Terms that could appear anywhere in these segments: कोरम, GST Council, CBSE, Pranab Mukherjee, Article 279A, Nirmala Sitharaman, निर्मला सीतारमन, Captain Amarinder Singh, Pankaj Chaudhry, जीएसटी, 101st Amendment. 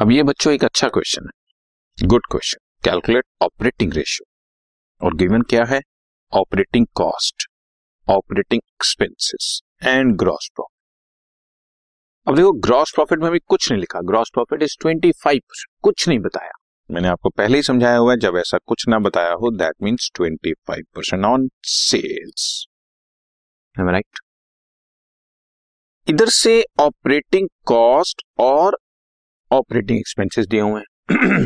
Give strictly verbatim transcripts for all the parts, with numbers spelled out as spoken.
अब ये बच्चों एक अच्छा क्वेश्चन है, good question. Calculate operating ratio और गिवन क्या है, operating cost, operating expenses and gross profit. अब देखो ग्रॉस प्रॉफिट में भी कुछ नहीं लिखा, gross profit is twenty five percent, कुछ नहीं बताया। मैंने आपको पहले ही समझाया हुआ है, जब ऐसा कुछ ना बताया हो that means twenty five percent on sales, am I right? इधर से ऑपरेटिंग कॉस्ट और ऑपरेटिंग एक्सपेंसेस दिए हुए हैं।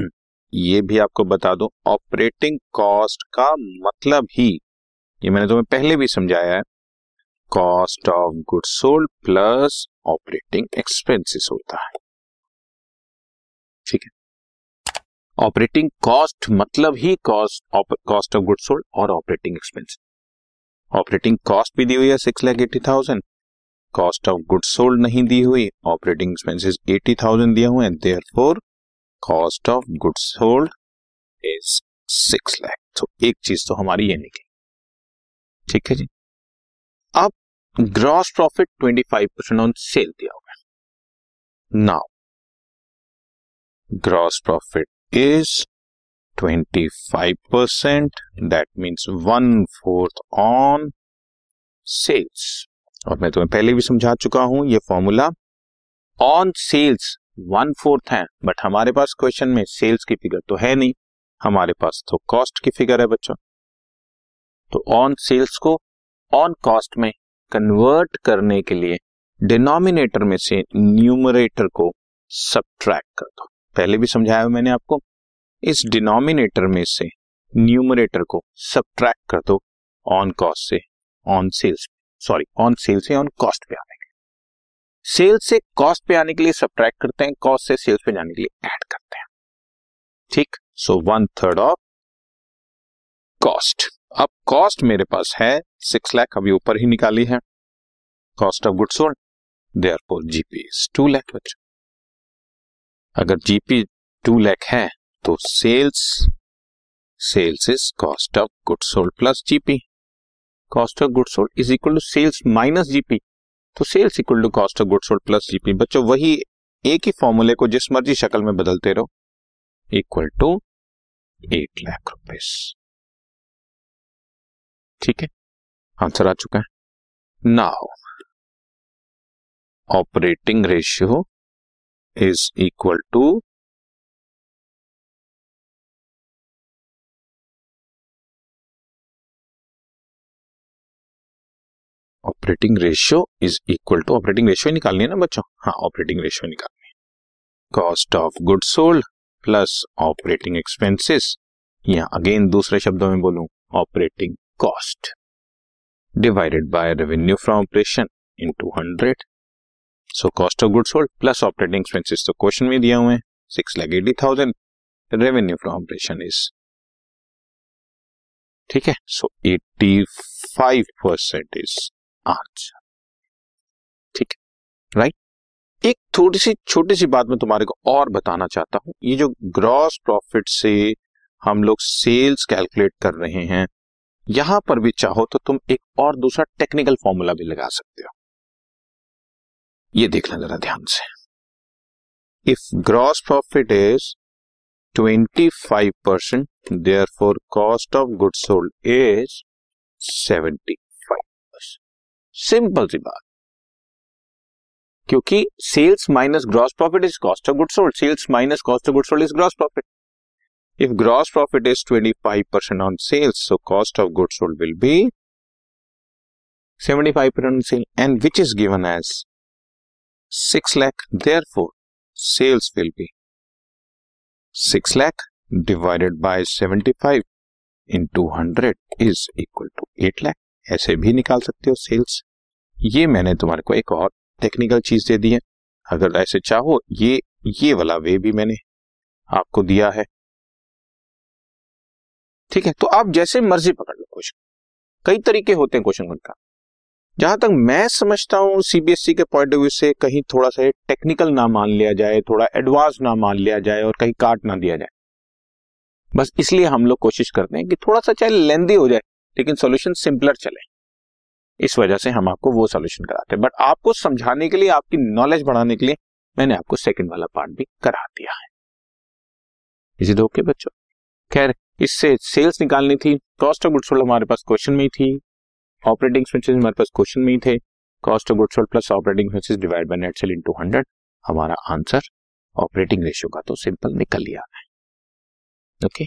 ये भी आपको बता दूं, ऑपरेटिंग कॉस्ट का मतलब ही, ये मैंने तुम्हें पहले भी समझाया है, cost of goods sold plus operating expenses होता है, ठीक है। ऑपरेटिंग कॉस्ट मतलब ही cost cost of goods sold और ऑपरेटिंग एक्सपेंसेस। ऑपरेटिंग कॉस्ट भी दी हुई है six lakh eighty thousand, cost of goods sold नहीं दी हुई, ऑपरेटिंग एक्सपेंसेस एटी थाउजेंड दिया हुआ है, therefore cost of goods sold is six lakh. तो एक चीज तो हमारी ये निकली, ठीक है जी। अब gross profit twenty five percent on sale दिया हुआ है। Now gross profit is twenty five percent, that means one fourth on sales. और मैं तुम्हें पहले भी समझा चुका हूं ये formula, on sales one fourth है, बट हमारे पास क्वेश्चन में सेल्स की फिगर तो है नहीं, हमारे पास तो कॉस्ट की फिगर है बच्चों। तो ऑन सेल्स को ऑन कॉस्ट में कन्वर्ट करने के लिए डिनोमिनेटर में से न्यूमरेटर को सब्ट्रैक्ट कर दो। पहले भी समझाया मैंने आपको, इस डिनोमिनेटर में से न्यूमरेटर को सब्ट्रैक्ट कर दो ऑन कॉस्ट से on sales, sorry on sale से ऑन कॉस्ट पे आने के लिए। सेल से कॉस्ट पे आने के लिए सब्ट्रैक्ट करते हैं, कॉस्ट से सेल्स पे जाने के लिए ऐड करते हैं, ठीक। So one third of cost. अब कॉस्ट मेरे पास है सिक्स लाख, अभी ऊपर ही निकाली है। Cost of goods sold therefore GP is two lakh. अगर जीपी टू लाख है तो sales sales is cost of goods sold plus GP. Cost of goods sold is equal to sales minus GP, तो sales equal to cost of goods sold plus GP. बच्चों वही एक ही फॉर्मूले को जिस मर्जी शक्ल में बदलते रहो, इक्वल टू एट लाख रुपए, ठीक है। आंसर आ चुका है। Now operating ratio is equal to operating ratio is equal to operating ratio निकालनी है ना बच्चों, हाँ ऑपरेटिंग रेशियो निकालनी है। Cost of goods sold plus operating expenses, या अगेन दूसरे शब्दों में बोलूं operating cost divided by revenue from operation into hundred. So cost of goods sold plus operating expenses तो क्वेश्चन में दिया हुए हैं six lakh eighty thousand, revenue from operation is, ठीक है। So eighty five percent is answer, ठीक है, right. एक थोड़ी सी छोटी सी बात मैं तुम्हारे को और बताना चाहता हूं। ये जो ग्रॉस प्रॉफिट से हम लोग सेल्स कैलकुलेट कर रहे हैं, यहां पर भी चाहो तो तुम एक और दूसरा टेक्निकल फॉर्मूला भी लगा सकते हो। ये देखना जरा ध्यान से, if gross profit is twenty five percent, therefore cost of goods sold is seventy five percent. Simple सी बात, क्योंकि sales minus gross profit is cost of goods sold, sales minus cost of goods sold is gross profit. If gross profit is twenty five percent on sales, so cost of goods sold will be seventy five percent on sale, and which is given as six lakh, therefore sales will be six lakh divided by seventy five into hundred is equal to eight lakh. ऐसे भी निकाल सकते हो sales. ये मैंने तुम्हारे को एक और टेक्निकल चीज दे दी है। अगर ऐसे चाहो ये ये वाला वे भी मैंने आपको दिया है, ठीक है। तो आप जैसे मर्जी पकड़ लो क्वेश्चन, कई तरीके होते हैं क्वेश्चन का। जहां तक मैं समझता हूं सीबीएसई के पॉइंट ऑफ व्यू से, कहीं थोड़ा सा टेक्निकल ना मान लिया जाए, थोड़ा एडवांस ना मान लिया जाए और कहीं काट ना दिया जाए। बस इसलिए हम लोग कोशिश करते हैं कि थोड़ा सा चाहे लेंदी हो जाए लेकिन सॉल्यूशन सिंपलर चले, इस वजह से हम आपको वो सॉल्यूशन कराते हैं। बट आपको समझाने के लिए, आपकी नॉलेज बढ़ाने के लिए मैंने आपको सेकंड वाला पार्ट भी करा दिया है। इसी तो ओके बच्चों, खैर इससे सेल्स निकालनी थी, कॉस्ट ऑफ गुड्स सोल्ड हमारे पास क्वेश्चन में ही थी, ऑपरेटिंग एक्सपेंसेस हमारे पास क्वेश्चन में ही थे, cost of goods sold plus operating expenses divide by net sale into hundred, हमारा आंसर ऑपरेटिंग रेशियो का तो सिंपल निकल लिया है। ओके,